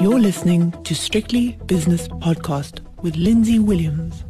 You're listening to Strictly Business Podcast with Lindsay Williams.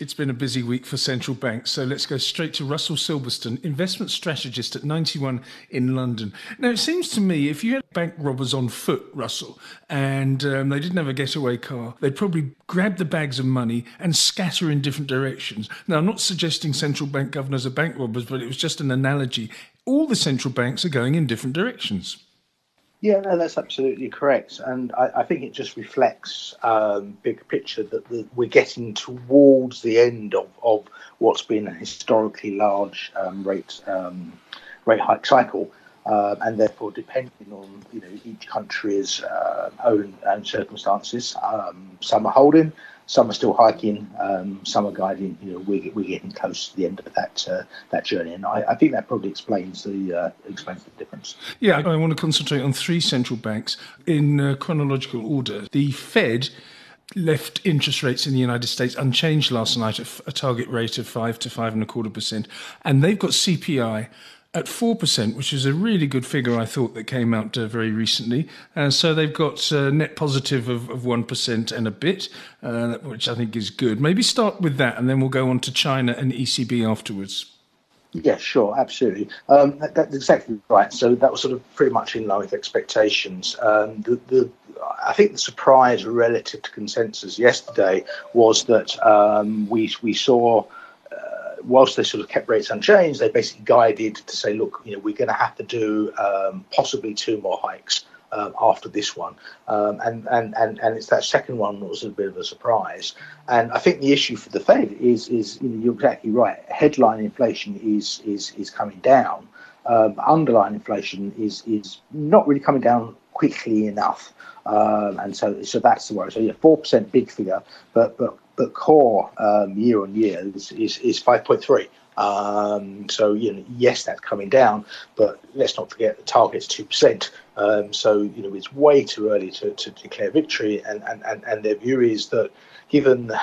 It's been a busy week for central banks, so let's go straight to Russel Silberston, investment strategist at 91 in London. Now, it seems to me if you had bank robbers on foot, Russell, and they didn't have a getaway car, they'd probably grab the bags of money and scatter in different directions. Now, I'm not suggesting central bank governors are bank robbers, but it was just an analogy. All the central banks are going in different directions. Yeah, no, that's absolutely correct. And I think it just reflects big picture that we're getting towards the end of what's been a historically large rate hike cycle. And therefore, depending on each country's own circumstances, some are holding, some are still hiking, some are guiding. We're getting close to the end of that journey, and I think that probably explains the difference. Yeah, I want to concentrate on three central banks in chronological order. The Fed left interest rates in the United States unchanged last night at a target rate of 5 to 5.25%, and they've got CPI at 4%, which is a really good figure, I thought, that came out very recently. So they've got net positive of 1% and a bit, which I think is good. Maybe start with that, and then we'll go on to China and ECB afterwards. Yeah, sure, absolutely. That's exactly right. So that was sort of pretty much in line with expectations. I think the surprise relative to consensus yesterday was that we saw, whilst they sort of kept rates unchanged, they basically guided to say, look, we're going to have to do possibly two more hikes after this one. And it's that second one that was a bit of a surprise. And I think the issue for the Fed is you're exactly right. Headline inflation is coming down. Underlying inflation is not really coming down quickly enough. And so that's the worry. So yeah, 4% big figure, but core year on year is 5.3. So yes, that's coming down, but let's not forget the target's 2%. So it's way too early to declare victory, and their view is that given the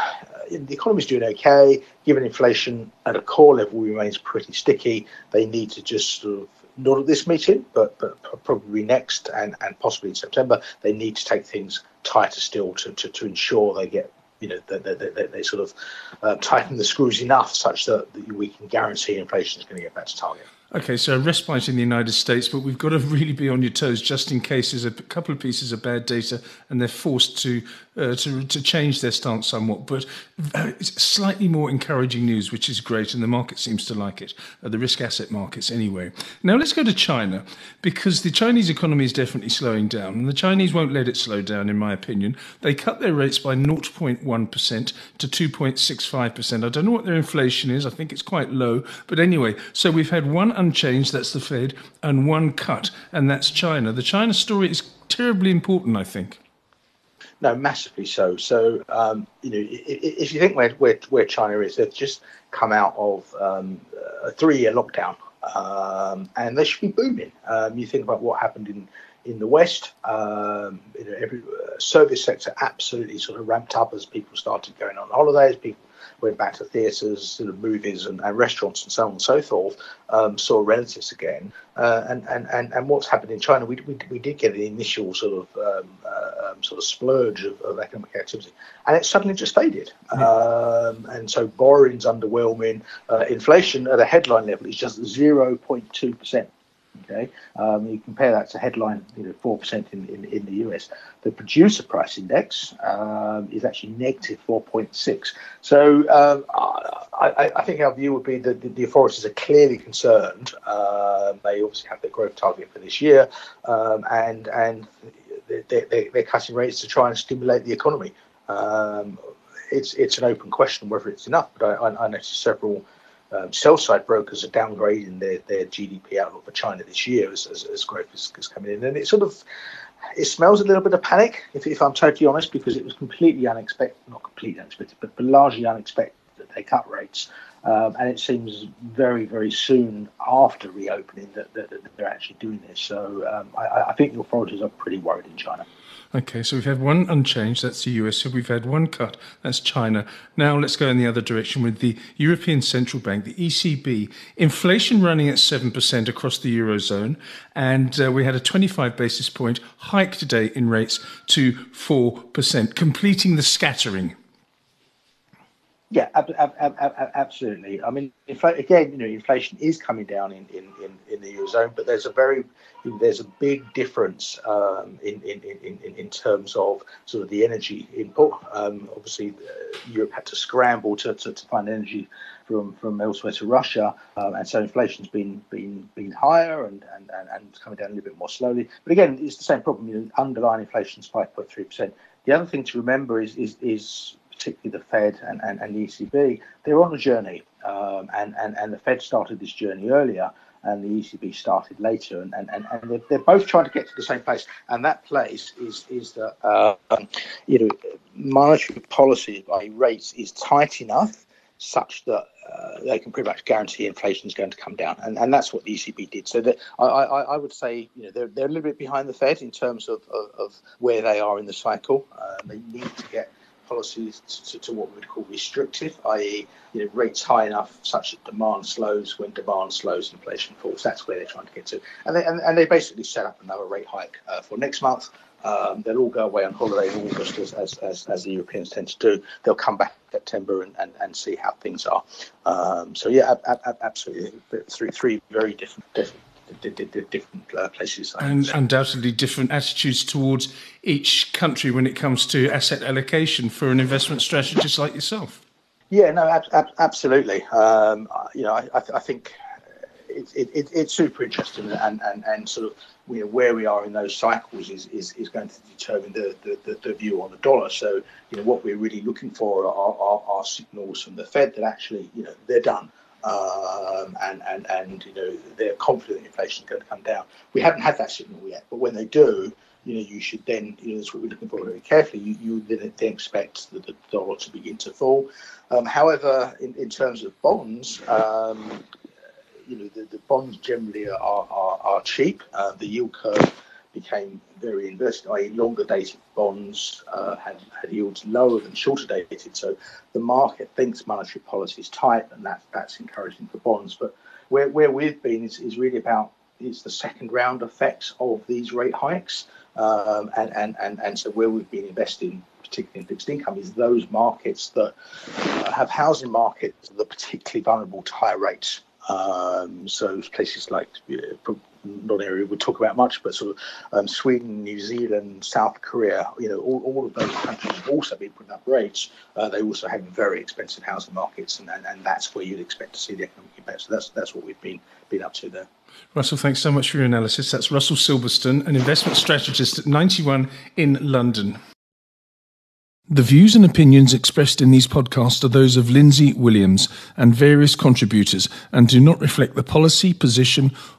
economy's doing okay, given inflation at a core level remains pretty sticky, they need to just sort of, not at this meeting, but probably next and possibly in September, they need to take things tighter still to ensure they get, they sort of tighten the screws enough such that we can guarantee inflation is going to get back to target. Okay, so a respite in the United States, but we've got to really be on your toes just in case there's a couple of pieces of bad data and they're forced to change their stance somewhat. But slightly more encouraging news, which is great, and the market seems to like it, the risk asset markets anyway. Now let's go to China, because the Chinese economy is definitely slowing down, and the Chinese won't let it slow down, in my opinion. They cut their rates by 0.1% to 2.65%. I don't know what their inflation is. I think it's quite low. But anyway, so we've had one unchanged, that's the Fed, and one cut, and that's China. The China story is terribly important, I think. No, massively so. So, if you think where China is, they've just come out of a 3-year lockdown, and they should be booming. You think about what happened in the West, every service sector absolutely sort of ramped up as people started going on holidays, people went back to theatres, sort of movies and restaurants and so on and so forth, saw relatives again. And what's happened in China, we did get an initial sort of splurge of economic activity, and it suddenly just faded. And so borrowing's underwhelming. Inflation at a headline level is just 0.2%. Okay, you compare that to headline, 4% in the US. The producer price index is actually negative 4.6. So I think our view would be that the authorities are clearly concerned. They obviously have their growth target for this year, and they're cutting rates to try and stimulate the economy. It's an open question whether it's enough, but I noticed several sell-side brokers are downgrading their GDP outlook for China this year as growth is coming in. And it smells a little bit of panic, if I'm totally honest, because it was completely unexpected, but largely unexpected that they cut rates. And it seems very, very soon after reopening that they're actually doing this. So I think the authorities are pretty worried in China. Okay, so we've had one unchanged, that's the US. So we've had one cut, that's China. Now let's go in the other direction with the European Central Bank, the ECB. Inflation running at 7% across the Eurozone. And we had a 25 basis point hike today in rates to 4%, completing the scattering. Yeah, absolutely. I mean, again, you know, inflation is coming down in the Eurozone, but there's a big difference in terms of sort of the energy input. Obviously, Europe had to scramble to find energy from elsewhere to Russia, and so inflation's been higher and coming down a little bit more slowly. But again, it's the same problem. You know, underlying inflation's 5.3%. The other thing to remember is particularly the Fed and the ECB, they're on a journey, and the Fed started this journey earlier and the ECB started later, and they're both trying to get to the same place, and that place is that you know, monetary policy by rates is tight enough such that they can pretty much guarantee inflation is going to come down, and that's what the ECB did. So that I would say, you know, they're a little bit behind the Fed in terms of where they are in the cycle. They need to get policies to what we would call restrictive, i.e., you know, rates high enough such that demand slows. When demand slows, inflation falls. That's where they're trying to get to. And they basically set up another rate hike for next month. They'll all go away on holiday in August, as the Europeans tend to do. They'll come back in September and see how things are. So yeah, absolutely, three very different places. And undoubtedly different attitudes towards each country when it comes to asset allocation for an investment strategist like yourself. Yeah, no, absolutely. You know, I think it's super interesting, and sort of, you know, where we are in those cycles is going to determine the view on the dollar. So, you know, what we're really looking for are signals from the Fed that actually, you know, they're done. And you know, they're confident inflation is going to come down. We haven't had that signal yet, but when they do, you know, you should then, you know, that's what we're looking for very carefully. You then expect the dollar to begin to fall. However, in terms of bonds, you know, the bonds generally are cheap. The yield curve became very inverted, i.e., longer dated bonds had yields lower than shorter dated. So the market thinks monetary policy is tight, and that's encouraging for bonds. But where we've been is really about is the second round effects of these rate hikes, and so where we've been investing, particularly in fixed income, is those markets that have housing markets that are particularly vulnerable to high rates. So places like, you know, not an area we talk about much, but sort of Sweden, New Zealand, South Korea, you know, all of those countries have also been putting up rates. They also have very expensive housing markets, and that's where you'd expect to see the economic impact. So that's what we've been up to there. Russell, thanks so much for your analysis. That's Russell Silberston, an investment strategist at 91 in London. The views and opinions expressed in these podcasts are those of Lindsay Williams and various contributors and do not reflect the policy, position